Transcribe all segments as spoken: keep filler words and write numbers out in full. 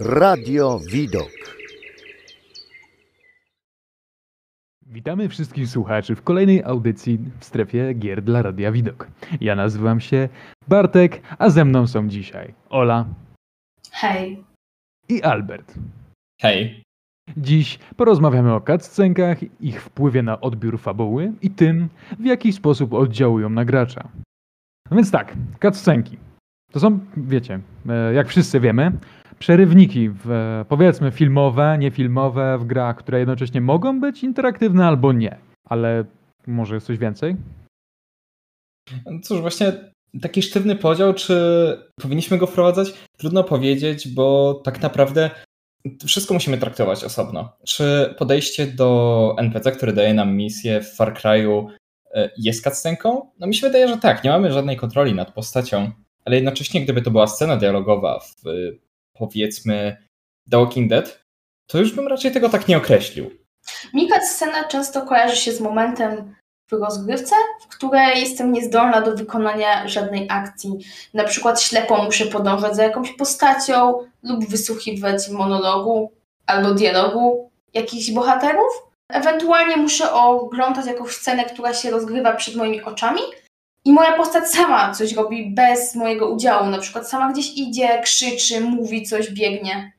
Radio Widok. Witamy wszystkich słuchaczy w kolejnej audycji w strefie gier dla Radia Widok. Ja nazywam się Bartek, a ze mną są dzisiaj Ola. Hej. I Albert. Hej. Dziś porozmawiamy o cutscenkach, ich wpływie na odbiór fabuły i tym, w jaki sposób oddziałują na gracza. No więc tak, cutscenki. To są, wiecie, jak wszyscy wiemy, przerywniki, w, powiedzmy filmowe, niefilmowe w grach, które jednocześnie mogą być interaktywne albo nie. Ale może jest coś więcej? Cóż, właśnie taki sztywny podział, czy powinniśmy go wprowadzać? Trudno powiedzieć, bo tak naprawdę wszystko musimy traktować osobno. Czy podejście do en pi si, który daje nam misję w Far Cry'u, jest cutscenką? No mi się wydaje, że tak, nie mamy żadnej kontroli nad postacią, ale jednocześnie gdyby to była scena dialogowa w, powiedzmy, The Walking Dead, to już bym raczej tego tak nie określił. Mi cutscena często kojarzy się z momentem w rozgrywce, w której jestem niezdolna do wykonania żadnej akcji. Na przykład ślepo muszę podążać za jakąś postacią lub wysłuchiwać monologu albo dialogu jakichś bohaterów. Ewentualnie muszę oglądać jakąś scenę, która się rozgrywa przed moimi oczami i moja postać sama coś robi bez mojego udziału. Na przykład sama gdzieś idzie, krzyczy, mówi coś, biegnie.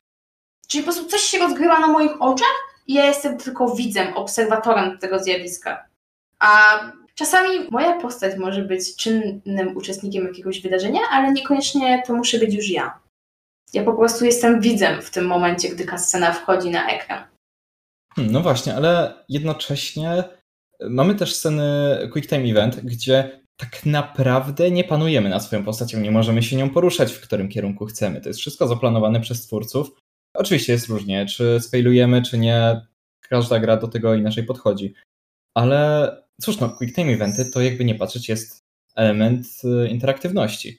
Czyli po prostu coś się rozgrywa na moich oczach i ja jestem tylko widzem, obserwatorem tego zjawiska. A czasami moja postać może być czynnym uczestnikiem jakiegoś wydarzenia, ale niekoniecznie to muszę być już ja. Ja po prostu jestem widzem w tym momencie, gdy cutscena wchodzi na ekran. No właśnie, ale jednocześnie mamy też sceny Quick Time Event, gdzie tak naprawdę nie panujemy nad swoją postacią, nie możemy się nią poruszać, w którym kierunku chcemy. To jest wszystko zaplanowane przez twórców. Oczywiście jest różnie, czy sfailujemy, czy nie. Każda gra do tego inaczej podchodzi. Ale cóż, no Quick Time Eventy to jakby nie patrzeć jest element interaktywności.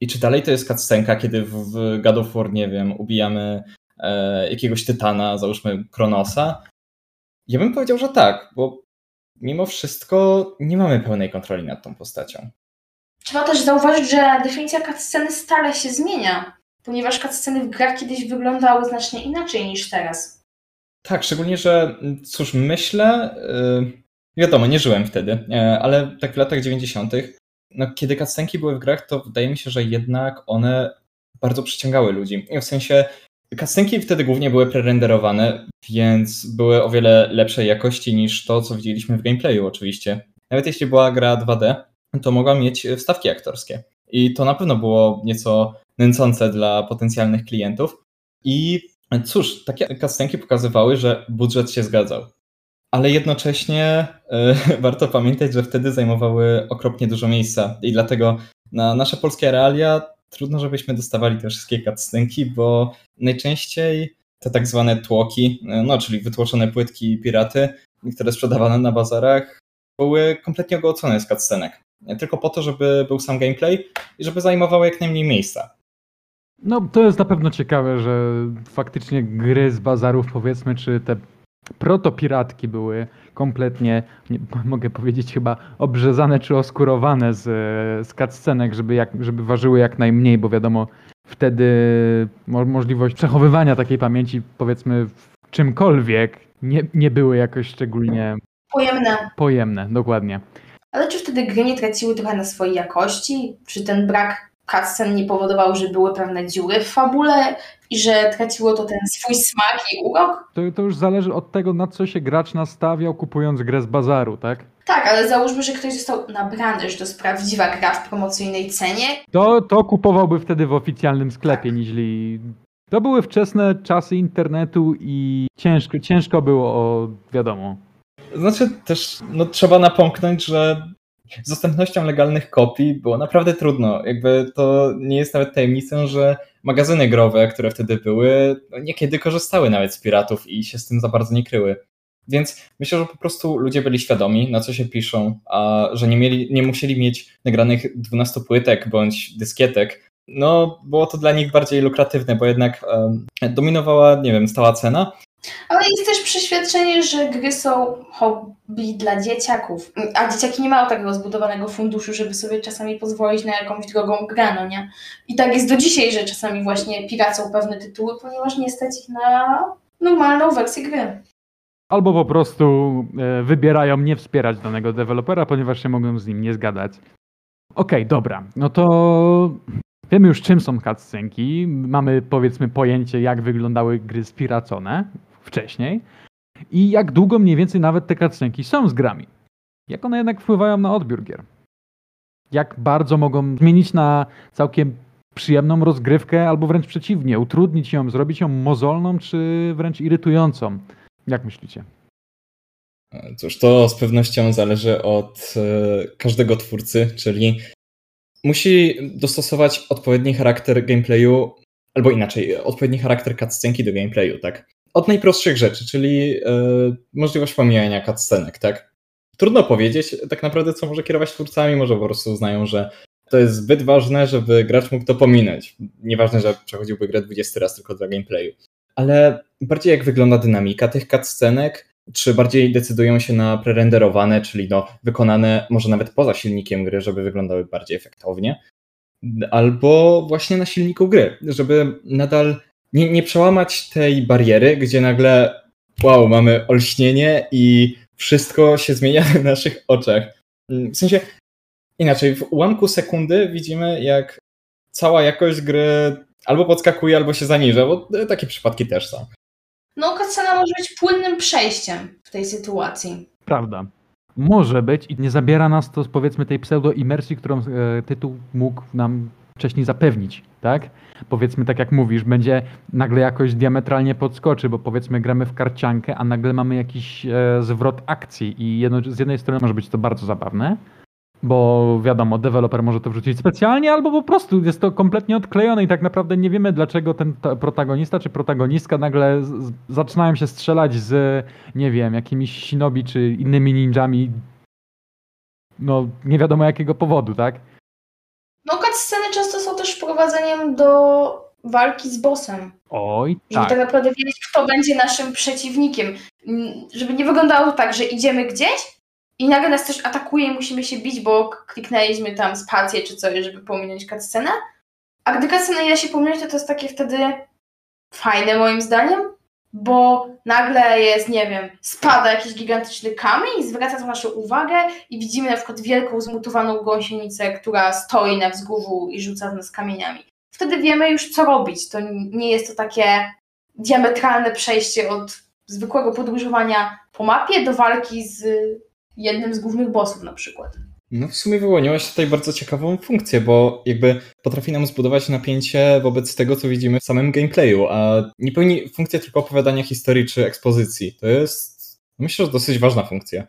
I czy dalej to jest cutscenka, kiedy w God of War, nie wiem, ubijamy jakiegoś tytana, załóżmy Kronosa? Ja bym powiedział, że tak, bo mimo wszystko nie mamy pełnej kontroli nad tą postacią. Trzeba też zauważyć, że definicja cutsceny stale się zmienia, ponieważ cutsceny w grach kiedyś wyglądały znacznie inaczej niż teraz. Tak, szczególnie, że cóż, myślę, yy, wiadomo, nie żyłem wtedy, yy, ale tak w latach dziewięćdziesiątych, no, kiedy cutscenki były w grach, to wydaje mi się, że jednak one bardzo przyciągały ludzi. I w sensie cutscenki wtedy głównie były prerenderowane, więc były o wiele lepszej jakości niż to, co widzieliśmy w gameplayu oczywiście. Nawet jeśli była gra dwa D, to mogła mieć wstawki aktorskie. I to na pewno było nieco nęcące dla potencjalnych klientów. I cóż, takie cutscenki pokazywały, że budżet się zgadzał. Ale jednocześnie yy, warto pamiętać, że wtedy zajmowały okropnie dużo miejsca. I dlatego na nasze polskie realia trudno, żebyśmy dostawali te wszystkie cutscenki, bo najczęściej te tak zwane tłoki, no czyli wytłoczone płytki i piraty, które sprzedawane na bazarach, były kompletnie ogołocone z cutscenek. Tylko po to, żeby był sam gameplay i żeby zajmowały jak najmniej miejsca. No to jest na pewno ciekawe, że faktycznie gry z bazarów, powiedzmy, czy te protopiratki były kompletnie, nie, mogę powiedzieć chyba, obrzezane czy oskurowane z, z cutscenek, żeby, jak, żeby ważyły jak najmniej, bo wiadomo, wtedy mo- możliwość przechowywania takiej pamięci, powiedzmy, w czymkolwiek nie, nie były jakoś szczególnie pojemne. Pojemne, dokładnie. Ale czy wtedy gry nie traciły trochę na swojej jakości? Czy ten brak cutscen nie powodował, że były pewne dziury w fabule i że traciło to ten swój smak i urok? To, to już zależy od tego, na co się gracz nastawiał, kupując grę z bazaru, tak? Tak, ale załóżmy, że ktoś został nabrany, już to jest prawdziwa gra w promocyjnej cenie. To, to kupowałby wtedy w oficjalnym sklepie, tak. Niźli... To były wczesne czasy internetu i ciężko, ciężko było, o, wiadomo. Znaczy też no, trzeba napomknąć, że z dostępnością legalnych kopii było naprawdę trudno. Jakby to nie jest nawet tajemnicą, że magazyny growe, które wtedy były, no niekiedy korzystały nawet z piratów i się z tym za bardzo nie kryły. Więc myślę, że po prostu ludzie byli świadomi, na co się piszą, a że nie, mieli, nie musieli mieć nagranych dwunastu płytek bądź dyskietek. No było to dla nich bardziej lukratywne, bo jednak um, dominowała, nie wiem, stała cena, Ale jest też przeświadczenie, że gry są hobby dla dzieciaków, a dzieciaki nie mają takiego zbudowanego funduszu, żeby sobie czasami pozwolić na jakąś drogą grę, no nie? I tak jest do dzisiaj, że czasami właśnie piracą pewne tytuły, ponieważ nie stać ich na normalną wersję gry. Albo po prostu wybierają nie wspierać danego dewelopera, ponieważ się mogą z nim nie zgadzać. Okej, okay, dobra, no to wiemy już, czym są cutscenki. Mamy, powiedzmy, pojęcie, jak wyglądały gry spiracone wcześniej i jak długo mniej więcej nawet te cutscenki są z grami. Jak one jednak wpływają na odbiór gier? Jak bardzo mogą zmienić na całkiem przyjemną rozgrywkę albo wręcz przeciwnie, utrudnić ją, zrobić ją mozolną czy wręcz irytującą? Jak myślicie? Cóż, to z pewnością zależy od y, każdego twórcy, czyli musi dostosować odpowiedni charakter gameplayu, albo inaczej, odpowiedni charakter cutscenki do gameplayu, tak? Od najprostszych rzeczy, czyli y, możliwość pomijania cutscenek, tak? Trudno powiedzieć tak naprawdę, co może kierować twórcami, może po prostu uznają, że to jest zbyt ważne, żeby gracz mógł to pominąć. Nieważne, że przechodziłby grę dwudziesty raz tylko dla gameplayu. Ale bardziej jak wygląda dynamika tych cutscenek, czy bardziej decydują się na prerenderowane, czyli no, wykonane może nawet poza silnikiem gry, żeby wyglądały bardziej efektownie, albo właśnie na silniku gry, żeby nadal nie, nie przełamać tej bariery, gdzie nagle wow, mamy olśnienie i wszystko się zmienia na naszych oczach. W sensie inaczej, w ułamku sekundy widzimy, jak cała jakość gry albo podskakuje, albo się zaniża, bo takie przypadki też są. No, cutscena może być płynnym przejściem w tej sytuacji. Prawda. Może być i nie zabiera nas to, powiedzmy, tej pseudo-imersji, którą e, tytuł mógł nam wcześniej zapewnić, tak? Powiedzmy, tak jak mówisz, będzie nagle jakoś diametralnie podskoczy, bo powiedzmy gramy w karciankę, a nagle mamy jakiś e, zwrot akcji i jedno, z jednej strony może być to bardzo zabawne, bo wiadomo, deweloper może to wrzucić specjalnie, albo po prostu jest to kompletnie odklejone i tak naprawdę nie wiemy, dlaczego ten protagonista czy protagonistka nagle z, z, zaczynają się strzelać z, nie wiem, jakimiś shinobi czy innymi ninjami. No, nie wiadomo jakiego powodu, tak? No, cutsceny często są też wprowadzeniem do walki z bossem. Oj, tak. Żeby tak naprawdę wiedzieć, kto będzie naszym przeciwnikiem. Żeby nie wyglądało tak, że idziemy gdzieś, i nagle nas coś atakuje i musimy się bić, bo kliknęliśmy tam spację czy coś, żeby pominąć cutscenę. A gdy cutscena nie da się pominąć, to to jest takie wtedy fajne moim zdaniem, bo nagle jest, nie wiem, spada jakiś gigantyczny kamień i zwraca to naszą uwagę i widzimy na przykład wielką zmutowaną gąsienicę, która stoi na wzgórzu i rzuca w nas kamieniami. Wtedy wiemy już, co robić. To nie jest to takie diametralne przejście od zwykłego podróżowania po mapie do walki z jednym z głównych bossów na przykład. No w sumie wyłoniłaś tutaj bardzo ciekawą funkcję, bo jakby potrafi nam zbudować napięcie wobec tego, co widzimy w samym gameplayu, a nie pełni funkcję tylko opowiadania historii czy ekspozycji. To jest, myślę, że dosyć ważna funkcja.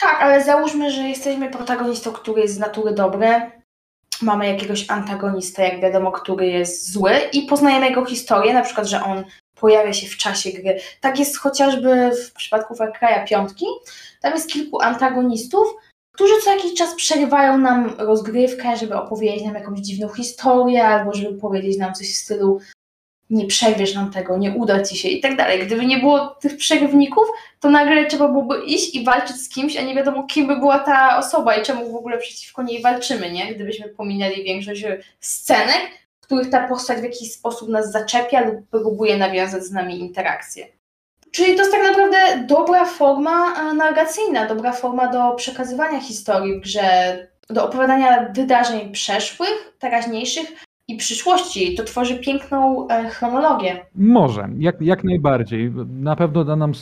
Tak, ale załóżmy, że jesteśmy protagonistą, który jest z natury dobry, mamy jakiegoś antagonistę, jak wiadomo, który jest zły i poznajemy jego historię, na przykład, że on pojawia się w czasie gry. Tak jest chociażby w przypadku Far Cry'a piątki. Tam jest kilku antagonistów, którzy co jakiś czas przerywają nam rozgrywkę, żeby opowiedzieć nam jakąś dziwną historię, albo żeby powiedzieć nam coś w stylu nie przerwiesz nam tego, nie uda ci się i tak dalej. Gdyby nie było tych przerywników, to nagle trzeba byłoby iść i walczyć z kimś, a nie wiadomo, kim by była ta osoba i czemu w ogóle przeciwko niej walczymy, nie? Gdybyśmy pominęli większość scenek, których ta postać w jakiś sposób nas zaczepia lub próbuje nawiązać z nami interakcję. Czyli to jest tak naprawdę dobra forma narracyjna, dobra forma do przekazywania historii w grze, do opowiadania wydarzeń przeszłych, teraźniejszych i przyszłości. To tworzy piękną chronologię. Może, jak, jak najbardziej. Na pewno da nam,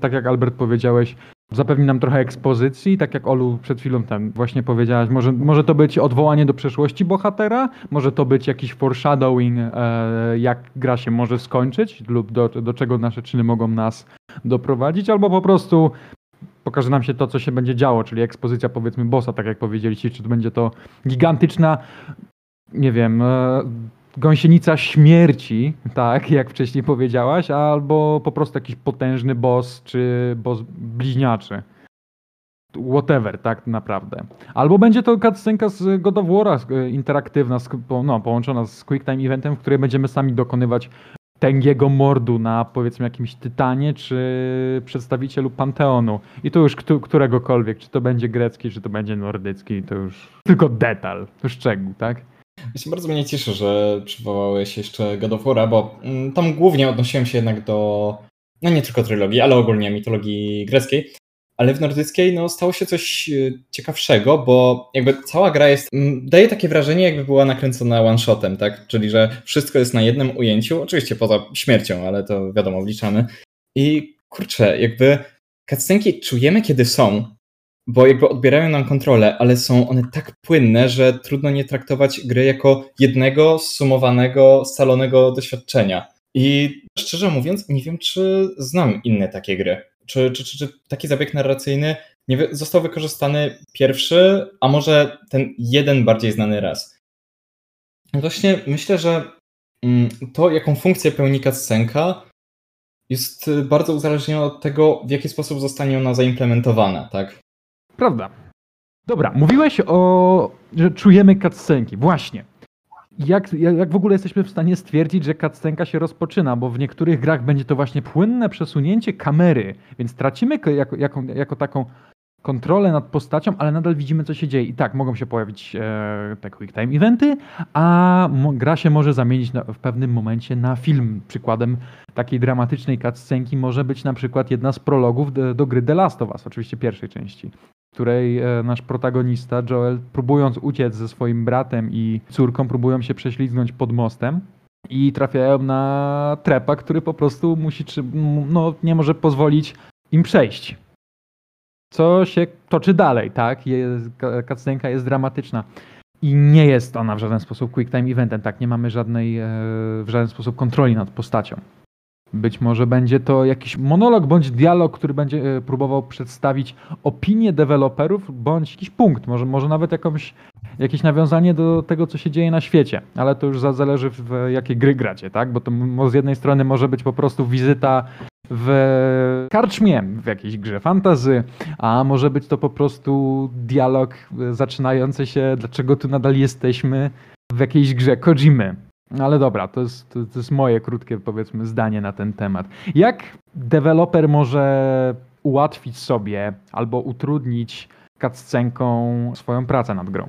tak jak Albert powiedziałeś, zapewni nam trochę ekspozycji, tak jak Olu przed chwilą tam właśnie powiedziałaś. Może, może to być odwołanie do przeszłości bohatera, może to być jakiś foreshadowing, e, jak gra się może skończyć lub do, do czego nasze czyny mogą nas doprowadzić, albo po prostu pokaże nam się to, co się będzie działo, czyli ekspozycja powiedzmy bossa, tak jak powiedzieliście, czy to będzie to gigantyczna, nie wiem, e, gąsienica śmierci, tak, jak wcześniej powiedziałaś, albo po prostu jakiś potężny boss, czy boss bliźniaczy. Whatever, tak naprawdę. Albo będzie to cutscenka z God of War, interaktywna, no, połączona z Quick Time Eventem, w której będziemy sami dokonywać tęgiego mordu na powiedzmy jakimś tytanie czy przedstawicielu Panteonu. I to już któregokolwiek, czy to będzie grecki, czy to będzie nordycki, to już tylko detal, to szczegół, tak? Właśnie bardzo mnie cieszy, że przywołałeś jeszcze God of War'a, bo tam głównie odnosiłem się jednak do, no nie tylko trylogii, ale ogólnie mitologii greckiej, ale w nordyckiej no stało się coś ciekawszego, bo jakby cała gra jest, daje takie wrażenie, jakby była nakręcona one-shotem, tak? Czyli że wszystko jest na jednym ujęciu, oczywiście poza śmiercią, ale to wiadomo, wliczamy. I kurczę, jakby cutscenki czujemy, kiedy są, bo jakby odbierają nam kontrolę, ale są one tak płynne, że trudno nie traktować gry jako jednego zsumowanego, scalonego doświadczenia. I szczerze mówiąc, nie wiem, czy znam inne takie gry. Czy, czy, czy, czy taki zabieg narracyjny nie wy- został wykorzystany pierwszy, a może ten jeden bardziej znany raz? Właśnie myślę, że to, jaką funkcję pełni cutscenka, jest bardzo uzależnione od tego, w jaki sposób zostanie ona zaimplementowana, tak? Prawda. Dobra, mówiłeś o, że czujemy cutscenki. Właśnie. Jak, jak w ogóle jesteśmy w stanie stwierdzić, że cutscenka się rozpoczyna, bo w niektórych grach będzie to właśnie płynne przesunięcie kamery, więc tracimy jako, jako, jako taką kontrolę nad postacią, ale nadal widzimy, co się dzieje. I tak, mogą się pojawić e, te quick time eventy, a mo- gra się może zamienić na, w pewnym momencie na film. Przykładem takiej dramatycznej cutscenki może być na przykład jedna z prologów do, do gry The Last of Us, oczywiście pierwszej części, której nasz protagonista Joel, próbując uciec ze swoim bratem i córką, próbują się prześlizgnąć pod mostem i trafiają na trepa, który po prostu musi, no, nie może pozwolić im przejść. Co się toczy dalej, tak? Jest, cutscenka jest dramatyczna i nie jest ona w żaden sposób quick time eventem, tak? Nie mamy żadnej w żaden sposób kontroli nad postacią. Być może będzie to jakiś monolog bądź dialog, który będzie próbował przedstawić opinię deweloperów bądź jakiś punkt, może, może nawet jakąś, jakieś nawiązanie do tego, co się dzieje na świecie, ale to już zależy, w jakie gry gracie, tak? Bo to z jednej strony może być po prostu wizyta w karczmie, w jakiejś grze fantasy, a może być to po prostu dialog zaczynający się, dlaczego tu nadal jesteśmy, w jakiejś grze Kojimy. Ale dobra, to jest, to, to jest moje krótkie, powiedzmy, zdanie na ten temat. Jak deweloper może ułatwić sobie albo utrudnić cutscenką swoją pracę nad grą?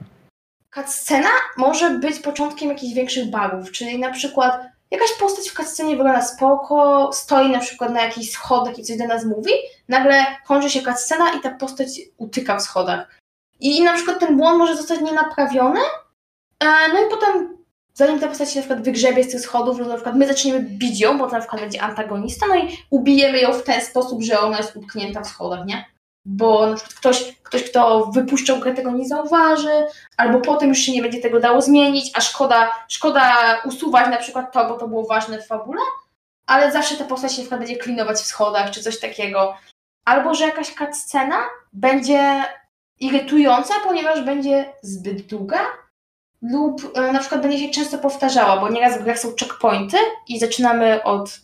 Cutscena może być początkiem jakichś większych bugów, czyli na przykład jakaś postać w cutscenie wygląda spoko, stoi na przykład na jakichś schodach i coś do nas mówi, nagle kończy się cutscena i ta postać utyka w schodach. I na przykład ten błąd może zostać nienaprawiony, no i potem zanim ta postać się na przykład wygrzebie z tych schodów, no na przykład my zaczniemy bić ją, bo to na przykład będzie antagonista, no i ubijemy ją w ten sposób, że ona jest utknięta w schodach, nie? Bo na przykład ktoś, ktoś kto wypuszczał grę, tego nie zauważy, albo potem już się nie będzie tego dało zmienić, a szkoda, szkoda usuwać na przykład to, bo to było ważne w fabule, ale zawsze ta postać się na przykład będzie klinować w schodach, czy coś takiego. Albo że jakaś cutscena będzie irytująca, ponieważ będzie zbyt długa, lub na przykład będzie się często powtarzała, bo nieraz w grach są checkpointy i zaczynamy od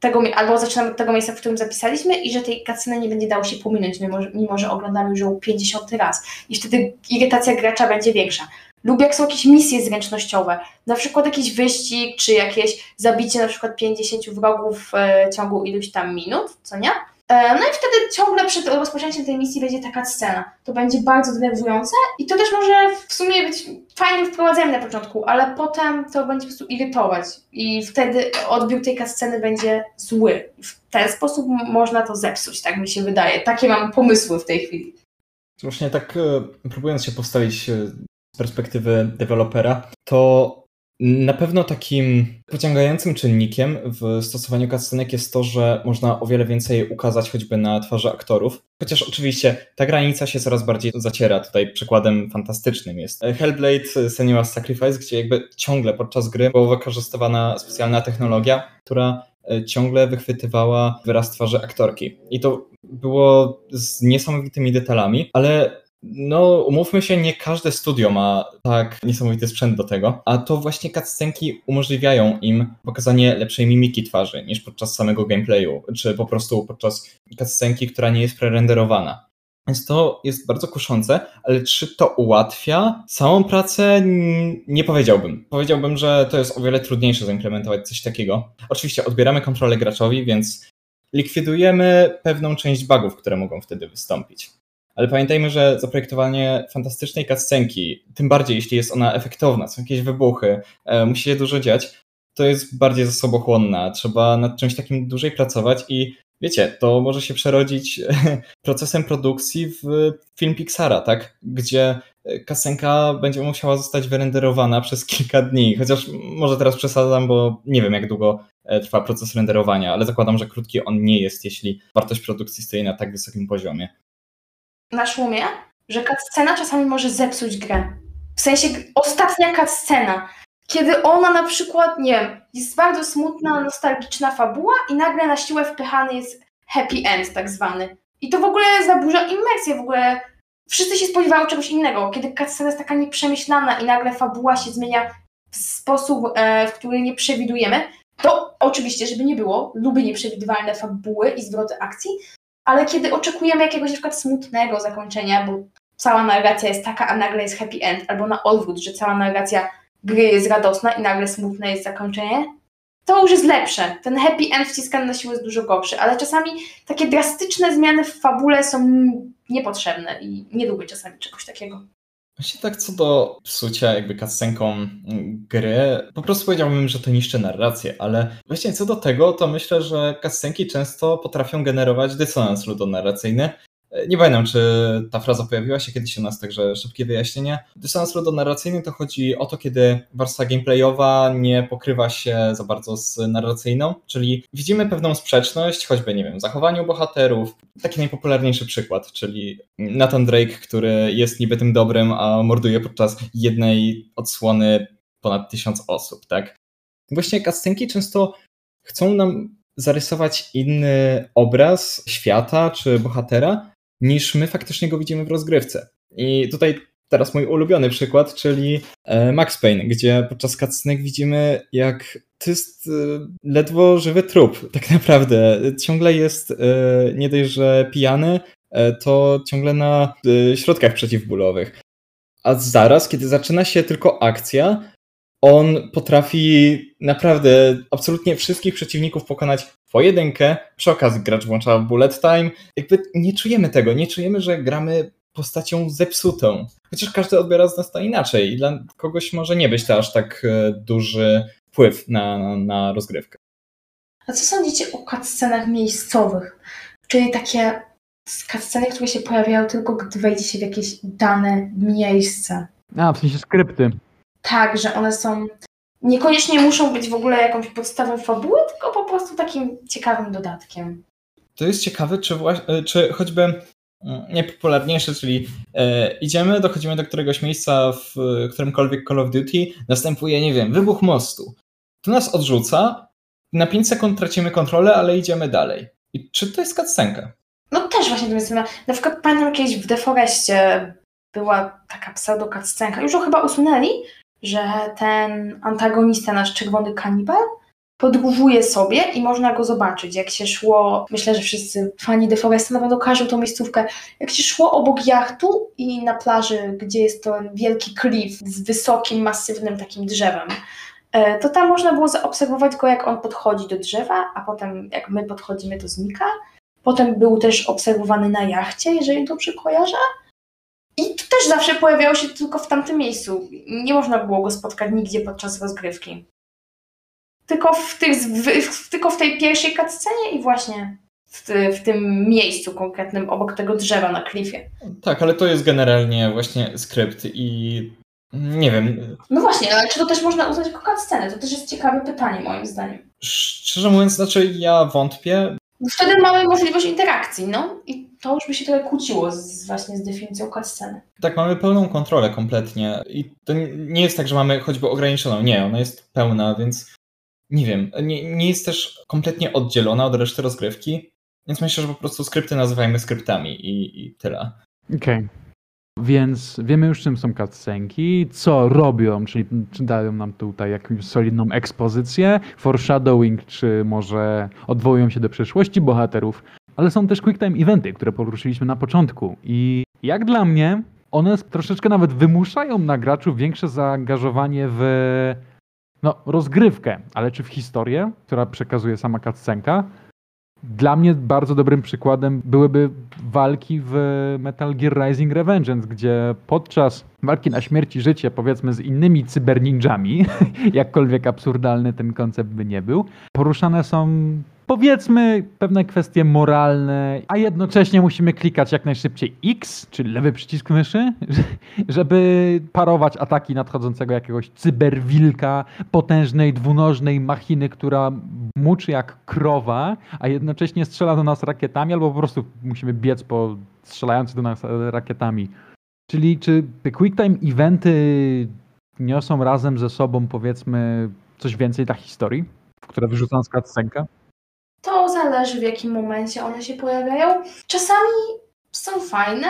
tego, albo zaczynamy od tego miejsca, w którym zapisaliśmy i że tej cutsceny nie będzie dało się pominąć, mimo, mimo że oglądamy już ją pięćdziesiąty raz i wtedy irytacja gracza będzie większa. Lub jak są jakieś misje zręcznościowe, na przykład jakiś wyścig, czy jakieś zabicie na przykład pięćdziesięciu wrogów w ciągu iluś tam minut, co nie? No i wtedy ciągle przed rozpoczęciem tej misji będzie taka scena. To będzie bardzo denerwujące i to też może w sumie być fajnym wprowadzeniem na początku, ale potem to będzie po prostu irytować i wtedy odbiór tej cutsceny będzie zły. W ten sposób można to zepsuć, tak mi się wydaje. Takie mam pomysły w tej chwili. Właśnie tak próbując się postawić z perspektywy dewelopera, to na pewno takim pociągającym czynnikiem w stosowaniu cutscenek jest to, że można o wiele więcej ukazać choćby na twarzy aktorów. Chociaż oczywiście ta granica się coraz bardziej zaciera. Tutaj przykładem fantastycznym jest Hellblade Senua's Sacrifice, gdzie jakby ciągle podczas gry była wykorzystywana specjalna technologia, która ciągle wychwytywała wyraz twarzy aktorki. I to było z niesamowitymi detalami, ale no, umówmy się, nie każde studio ma tak niesamowity sprzęt do tego, a to właśnie cutscenki umożliwiają im pokazanie lepszej mimiki twarzy niż podczas samego gameplayu, czy po prostu podczas cutscenki, która nie jest prerenderowana. Więc to jest bardzo kuszące, ale czy to ułatwia samą pracę? Nie powiedziałbym. Powiedziałbym, że to jest o wiele trudniejsze zaimplementować coś takiego. Oczywiście odbieramy kontrolę graczowi, więc likwidujemy pewną część bugów, które mogą wtedy wystąpić. Ale pamiętajmy, że zaprojektowanie fantastycznej cutscenki, tym bardziej jeśli jest ona efektowna, są jakieś wybuchy, e, musi się dużo dziać, to jest bardziej zasobochłonna. Trzeba nad czymś takim dłużej pracować i wiecie, to może się przerodzić procesem produkcji w film Pixara, tak? Gdzie kasenka będzie musiała zostać wyrenderowana przez kilka dni. Chociaż może teraz przesadzam, bo nie wiem, jak długo trwa proces renderowania, ale zakładam, że krótki on nie jest, jeśli wartość produkcji stoi na tak wysokim poziomie. Na szumie, że cutscena czasami może zepsuć grę. W sensie ostatnia cutscena, kiedy ona na przykład, nie wiem, jest bardzo smutna, nostalgiczna fabuła i nagle na siłę wpychany jest happy end tak zwany. I to w ogóle zaburza imersję, w ogóle wszyscy się spodziewają czegoś innego, kiedy cutscena jest taka nieprzemyślana i nagle fabuła się zmienia w sposób, w który nie przewidujemy, to oczywiście, żeby nie było, lubię nieprzewidywalne fabuły i zwroty akcji, ale kiedy oczekujemy jakiegoś na przykład smutnego zakończenia, bo cała narracja jest taka, a nagle jest happy end, albo na odwrót, że cała narracja gry jest radosna i nagle smutne jest zakończenie, to już jest lepsze. Ten happy end wciskany na siłę jest dużo gorszy, ale czasami takie drastyczne zmiany w fabule są niepotrzebne i nie lubię czasami czegoś takiego. Właśnie tak co do psucia jakby cutscenką gry, po prostu powiedziałbym, że to niszczy narrację, ale właśnie co do tego, to myślę, że cutscenki często potrafią generować dysonans ludonarracyjny. Nie pamiętam, czy ta fraza pojawiła się kiedyś u nas, także szybkie wyjaśnienie. Dysonans ludonarracyjny to chodzi o to, kiedy warstwa gameplayowa nie pokrywa się za bardzo z narracyjną, czyli widzimy pewną sprzeczność, choćby, nie wiem, w zachowaniu bohaterów. Taki najpopularniejszy przykład, czyli Nathan Drake, który jest niby tym dobrym, a morduje podczas jednej odsłony ponad tysiąc osób, tak? Właśnie cutscenki często chcą nam zarysować inny obraz świata czy bohatera, niż my faktycznie go widzimy w rozgrywce. I tutaj teraz mój ulubiony przykład, czyli Max Payne, gdzie podczas cutscenek widzimy, jak to jest ledwo żywy trup, tak naprawdę. Ciągle jest nie dość, że pijany, to ciągle na środkach przeciwbólowych. A zaraz, kiedy zaczyna się tylko akcja, on potrafi naprawdę absolutnie wszystkich przeciwników pokonać w pojedynkę. Przy okazji gracz włącza bullet time. Jakby nie czujemy tego, nie czujemy, że gramy postacią zepsutą. Chociaż każdy odbiera z nas to inaczej i dla kogoś może nie być to aż tak duży wpływ na, na, na rozgrywkę. A co sądzicie o cutscenach miejscowych? Czyli takie cutsceny, które się pojawiają tylko gdy wejdzie się w jakieś dane miejsce. A, w sensie skrypty. Tak, że one są, niekoniecznie muszą być w ogóle jakąś podstawą fabuły, tylko po prostu takim ciekawym dodatkiem. To jest ciekawe, czy, wła- czy choćby najpopularniejsze, czyli e, idziemy, dochodzimy do któregoś miejsca w którymkolwiek Call of Duty, następuje, nie wiem, wybuch mostu. To nas odrzuca, na pięć sekund tracimy kontrolę, ale idziemy dalej. I czy to jest cutscenka? No też właśnie to jest, na przykład pamiętam kiedyś w The Forestie była taka pseudo-cutscenka, już ją chyba usunęli, że ten antagonista, nasz czerwony kanibal, podróżuje sobie i można go zobaczyć. Jak się szło, myślę, że wszyscy fani The Foresta na pewno kojarzą tą miejscówkę, jak się szło obok jachtu i na plaży, gdzie jest ten wielki klif z wysokim, masywnym takim drzewem, to tam można było zaobserwować go, jak on podchodzi do drzewa, a potem jak my podchodzimy, to znika. Potem był też obserwowany na jachcie, jeżeli dobrze kojarzę. I to też zawsze pojawiało się tylko w tamtym miejscu. Nie można było go spotkać nigdzie podczas rozgrywki. Tylko w, tych, w, tylko w tej pierwszej cutscenie i właśnie w, w tym miejscu konkretnym, obok tego drzewa na klifie. Tak, ale to jest generalnie właśnie skrypt i nie wiem. No właśnie, ale czy to też można uznać jako cutscenę? To też jest ciekawe pytanie moim zdaniem. Szczerze mówiąc, znaczy ja wątpię. Wtedy mamy możliwość interakcji, no i to już by się trochę kłóciło z, właśnie z definicją cutsceny. Tak, mamy pełną kontrolę kompletnie i to nie jest tak, że mamy choćby ograniczoną, nie, ona jest pełna, więc nie wiem, nie, nie jest też kompletnie oddzielona od reszty rozgrywki, więc myślę, że po prostu skrypty nazywajmy skryptami i, i tyle. Okej, okay. Więc wiemy już, czym są cutscenki, co robią, czyli czy dają nam tutaj jakąś solidną ekspozycję, foreshadowing, czy może odwołują się do przeszłości bohaterów. ale są też quick time eventy, które poruszyliśmy na początku i jak dla mnie one troszeczkę nawet wymuszają na graczu większe zaangażowanie w no, rozgrywkę, ale czy w historię, która przekazuje sama cutscenka. Dla mnie bardzo dobrym przykładem byłyby walki w Metal Gear Rising Revengeance, gdzie podczas walki na śmierć i życie, powiedzmy z innymi cyberninjami, jakkolwiek absurdalny ten koncept by nie był, poruszane są powiedzmy pewne kwestie moralne, a jednocześnie musimy klikać jak najszybciej X, czyli lewy przycisk myszy, żeby parować ataki nadchodzącego jakiegoś cyberwilka, potężnej, dwunożnej machiny, która muczy jak krowa, a jednocześnie strzela do nas rakietami, albo po prostu musimy biec po strzelający do nas rakietami. Czyli czy te quick time eventy niosą razem ze sobą powiedzmy coś więcej dla historii, w które wyrzucam z cutscenka? To zależy, w jakim momencie one się pojawiają. Czasami są fajne,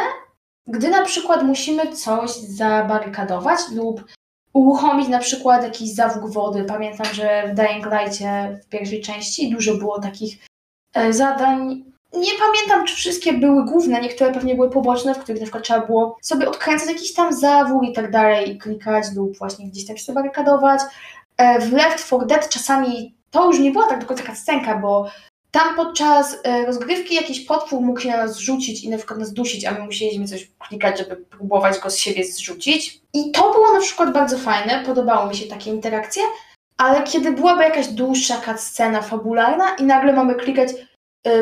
gdy na przykład musimy coś zabarykadować lub uruchomić na przykład jakiś zawór wody. Pamiętam, że w Dying Light'cie w pierwszej części dużo było takich e, zadań. Nie pamiętam, czy wszystkie były główne, niektóre pewnie były poboczne, w których na przykład trzeba było sobie odkręcać jakiś tam zawór i tak dalej i klikać lub właśnie gdzieś tam się zabarykadować. E, w Left four Dead czasami to już nie była tak tylko taka scenka, bo tam podczas rozgrywki jakiś potwór mógł się na nas zrzucić i na przykład nas dusić, a my musieliśmy coś klikać, żeby próbować go z siebie zrzucić. I to było na przykład bardzo fajne, podobało mi się takie interakcje, ale kiedy byłaby jakaś dłuższa cutscena fabularna i nagle mamy klikać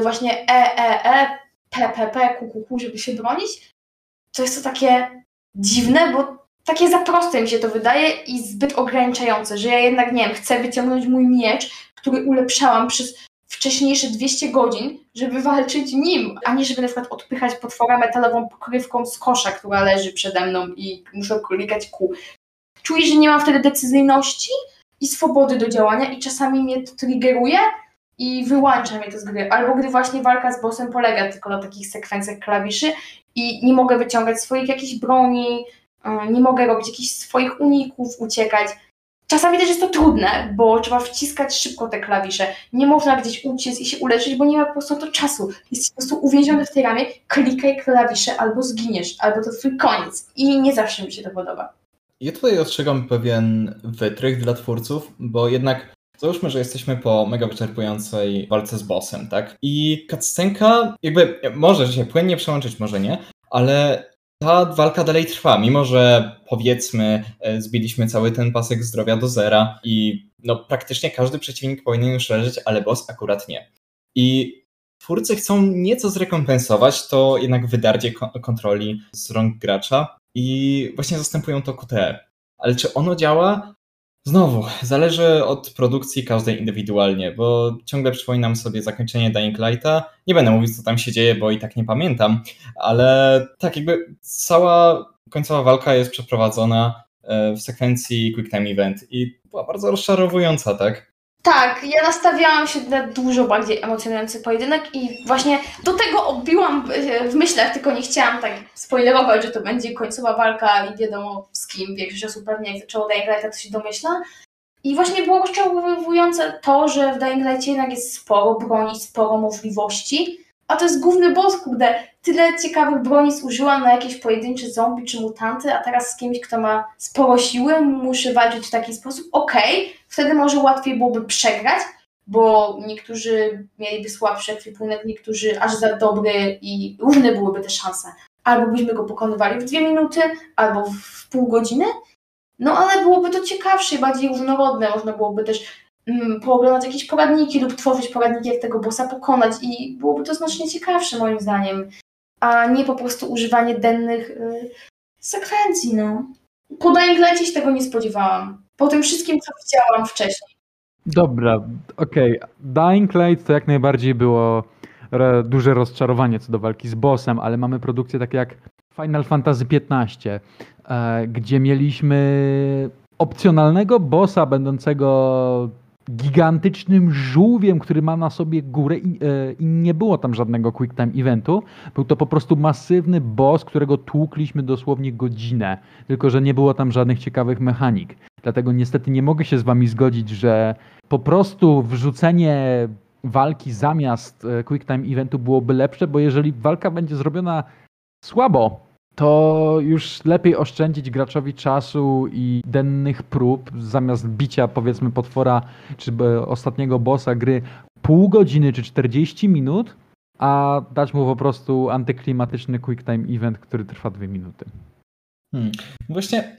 właśnie E, E, E, P, P, P, Q, Q, Q, żeby się bronić, to jest to takie dziwne, bo takie za proste mi się to wydaje i zbyt ograniczające, że ja jednak, nie wiem, chcę wyciągnąć mój miecz, który ulepszałam przez wcześniejsze dwieście godzin, żeby walczyć nim, a nie żeby na przykład odpychać potwora metalową pokrywką z kosza, która leży przede mną i muszę klikać kół. Czuję, że nie mam wtedy decyzyjności i swobody do działania i czasami mnie to triggeruje i wyłącza mnie to z gry. Albo gdy właśnie walka z bossem polega tylko na takich sekwencjach klawiszy i nie mogę wyciągać swoich jakichś broni, nie mogę robić jakichś swoich uników, uciekać. Czasami też jest to trudne, bo trzeba wciskać szybko te klawisze. Nie można gdzieś uciec i się uleczyć, bo nie ma po prostu to czasu. Jesteś po prostu uwięziony w tej ramie, klikaj klawisze albo zginiesz, albo to twój koniec. I nie zawsze mi się to podoba. Ja tutaj ostrzegam pewien wytrych dla twórców, bo jednak załóżmy, że jesteśmy po mega wyczerpującej walce z bossem, tak? I cutscenka jakby może się płynnie przełączyć, może nie, ale ta walka dalej trwa, mimo że powiedzmy zbiliśmy cały ten pasek zdrowia do zera i no praktycznie każdy przeciwnik powinien już leżeć, ale boss akurat nie. I twórcy chcą nieco zrekompensować to jednak wydarcie kontroli z rąk gracza i właśnie zastępują to Q T E. Ale czy ono działa? Znowu, zależy od produkcji każdej indywidualnie, bo ciągle przypominam sobie zakończenie Dying Lighta. Nie będę mówić, co tam się dzieje, bo i tak nie pamiętam, ale tak jakby cała końcowa walka jest przeprowadzona w sekwencji Quick Time Event i była bardzo rozczarowująca, tak? Tak, ja nastawiałam się na dużo bardziej emocjonujący pojedynek i właśnie do tego odbiłam w myślach, tylko nie chciałam tak spoilerować, że to będzie końcowa walka i wiadomo z kim. Większość osób pewnie jak zaczęło Dying Lighta, to się domyśla. I właśnie było rozczarowujące to, że w Dying Lightie jednak jest sporo broni, sporo możliwości, a to jest główny boss, kurde. Tyle ciekawych broni zużyłam na jakieś pojedyncze zombie czy mutanty, a teraz z kimś, kto ma sporo siły, muszę walczyć w taki sposób. Okej, okay, wtedy może łatwiej byłoby przegrać, bo niektórzy mieliby słabszy ekwipunek, niektórzy aż za dobry i równe byłyby te szanse. Albo byśmy go pokonywali w dwie minuty, albo w pół godziny, no ale byłoby to ciekawsze i bardziej różnorodne. Można byłoby też mm, pooglądać jakieś poradniki lub tworzyć poradniki, jak tego bossa pokonać i byłoby to znacznie ciekawsze moim zdaniem, a nie po prostu używanie dennych y, sekwencji, no. Po Dying Light'cie się tego nie spodziewałam. Po tym wszystkim, co widziałam wcześniej. Dobra, okej. Okay. Dying Light to jak najbardziej było re, duże rozczarowanie co do walki z bossem, ale mamy produkcje takie jak Final Fantasy piętnaście, y, gdzie mieliśmy opcjonalnego bossa będącego gigantycznym żółwiem, który ma na sobie górę i, yy, i nie było tam żadnego quick time eventu. Był to po prostu masywny boss, którego tłukliśmy dosłownie godzinę, tylko że nie było tam żadnych ciekawych mechanik. Dlatego niestety nie mogę się z wami zgodzić, że po prostu wrzucenie walki zamiast quick time eventu byłoby lepsze, bo jeżeli walka będzie zrobiona słabo, to już lepiej oszczędzić graczowi czasu i dennych prób zamiast bicia powiedzmy potwora czy ostatniego bossa gry pół godziny czy czterdzieści minut, a dać mu po prostu antyklimatyczny quick time event, który trwa dwie minuty. Hmm. Właśnie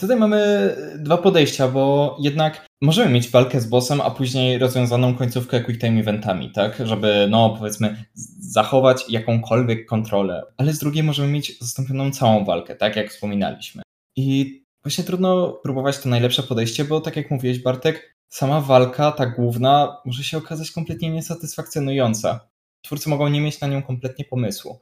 tutaj mamy dwa podejścia, bo jednak możemy mieć walkę z bossem, a później rozwiązaną końcówkę quick time eventami, tak? Żeby, no powiedzmy, zachować jakąkolwiek kontrolę. Ale z drugiej możemy mieć zastąpioną całą walkę, tak jak wspominaliśmy. I właśnie trudno próbować to najlepsze podejście, bo tak jak mówiłeś, Bartek, sama walka, ta główna, może się okazać kompletnie niesatysfakcjonująca. Twórcy mogą nie mieć na nią kompletnie pomysłu.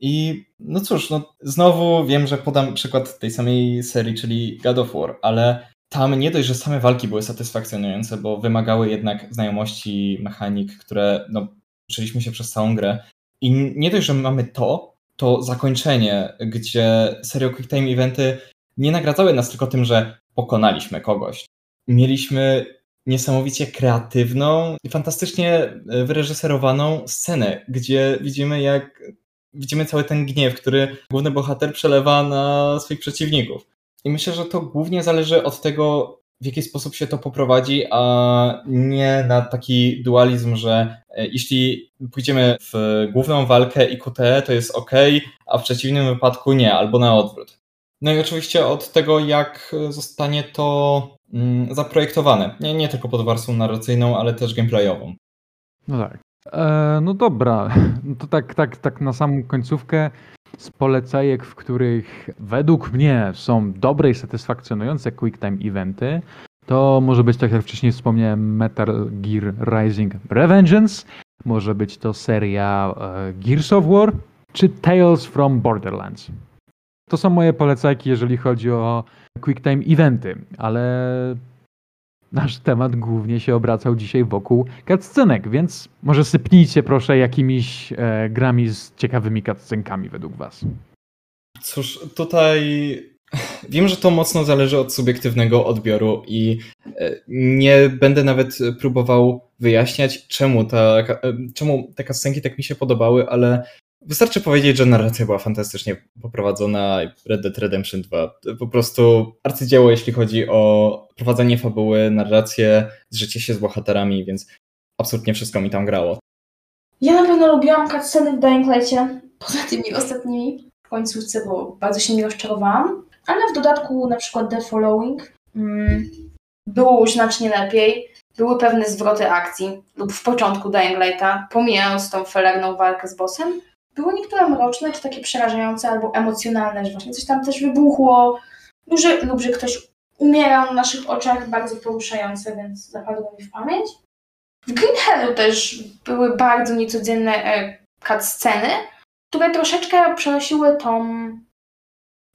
I no cóż, no znowu wiem, że podam przykład tej samej serii, czyli God of War, ale tam nie dość, że same walki były satysfakcjonujące, bo wymagały jednak znajomości mechanik, które no, uczyliśmy się przez całą grę. I nie dość, że mamy to, to zakończenie, gdzie serio quick time eventy nie nagradzały nas tylko tym, że pokonaliśmy kogoś. Mieliśmy niesamowicie kreatywną i fantastycznie wyreżyserowaną scenę, gdzie widzimy jak widzimy cały ten gniew, który główny bohater przelewa na swoich przeciwników. I myślę, że to głównie zależy od tego, w jaki sposób się to poprowadzi, a nie na taki dualizm, że jeśli pójdziemy w główną walkę i Q T E, to jest ok, a w przeciwnym wypadku nie, albo na odwrót. No i oczywiście od tego, jak zostanie to zaprojektowane. Nie, nie tylko pod warstwą narracyjną, ale też gameplayową. No tak. E, no dobra. To tak, tak, tak na samą końcówkę z polecajek, w których według mnie są dobre i satysfakcjonujące quick time eventy, to może być, tak jak wcześniej wspomniałem, Metal Gear Rising Revengeance, może być to seria e, Gears of War, czy Tales from Borderlands. To są moje polecajki, jeżeli chodzi o quick time eventy, ale nasz temat głównie się obracał dzisiaj wokół cutscenek, więc może sypnijcie proszę jakimiś e, grami z ciekawymi cutscenkami według was. Cóż, tutaj wiem, że to mocno zależy od subiektywnego odbioru i nie będę nawet próbował wyjaśniać, czemu, ta, czemu te cutscenki tak mi się podobały, ale wystarczy powiedzieć, że narracja była fantastycznie poprowadzona i Red Dead Redemption dwa. Po prostu arcydzieło, jeśli chodzi o prowadzenie fabuły, narrację, zżycie się z bohaterami, więc absolutnie wszystko mi tam grało. Ja na pewno lubiłam cutsceny w Dying Lightie, poza tymi ostatnimi w końcówce, bo bardzo się nie rozczarowałam, ale w dodatku na przykład The Following mm, było już znacznie lepiej. Były pewne zwroty akcji lub w początku Dying Lighta, pomijając tą felerną walkę z bossem, były niektóre mroczne, czy takie przerażające, albo emocjonalne, że właśnie coś tam też wybuchło, duży, lub że ktoś umierał na naszych oczach, bardzo poruszające, więc zapadło mi w pamięć. W Green Hellu też były bardzo niecodzienne cutsceny, które troszeczkę przenosiły tą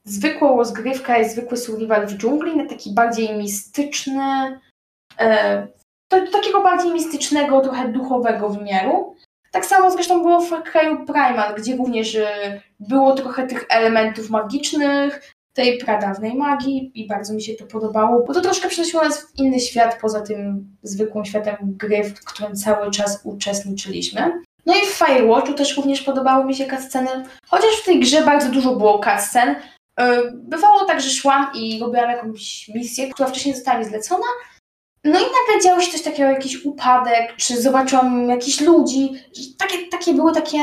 zwykłą rozgrywkę i zwykły survival w dżungli na taki bardziej mistyczny, do takiego bardziej mistycznego, trochę duchowego wymiaru. Tak samo zresztą było w Far Cry'u Primal, gdzie również było trochę tych elementów magicznych, tej pradawnej magii i bardzo mi się to podobało, bo to troszkę przenosiło nas w inny świat poza tym zwykłym światem gry, w którym cały czas uczestniczyliśmy. No i w Firewatchu też również podobały mi się cutsceny, chociaż w tej grze bardzo dużo było cutscen. Bywało tak, że szłam i robiłam jakąś misję, która wcześniej została mi zlecona, no i nagle działo się coś takiego, jakiś upadek, czy zobaczyłam jakichś ludzi. Takie, takie były takie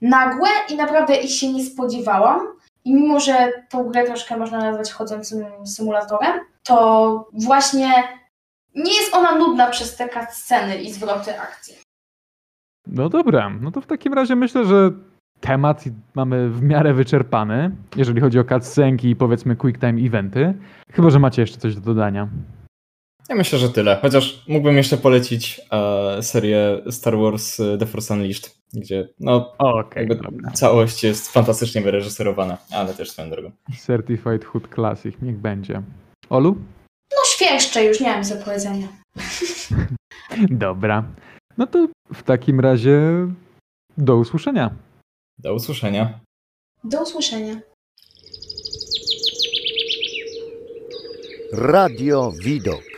nagłe i naprawdę ich się nie spodziewałam. I mimo, że tą grę troszkę można nazwać chodzącym symulatorem, to właśnie nie jest ona nudna przez te cutsceny i zwroty akcji. No dobra, no to w takim razie myślę, że temat mamy w miarę wyczerpany, jeżeli chodzi o cutscenki i powiedzmy quick time eventy. Chyba że macie jeszcze coś do dodania. Ja myślę, że tyle. Chociaż mógłbym jeszcze polecić e, serię Star Wars The Force Unleashed, gdzie no okay, całość jest fantastycznie wyreżyserowana, ale też swoją drogą. Certified Hood Classic, niech będzie. Olu? No świerszcze, już nie mam co powiedzenia. Dobra. No to w takim razie do usłyszenia. Do usłyszenia. Do usłyszenia. Radio Widok.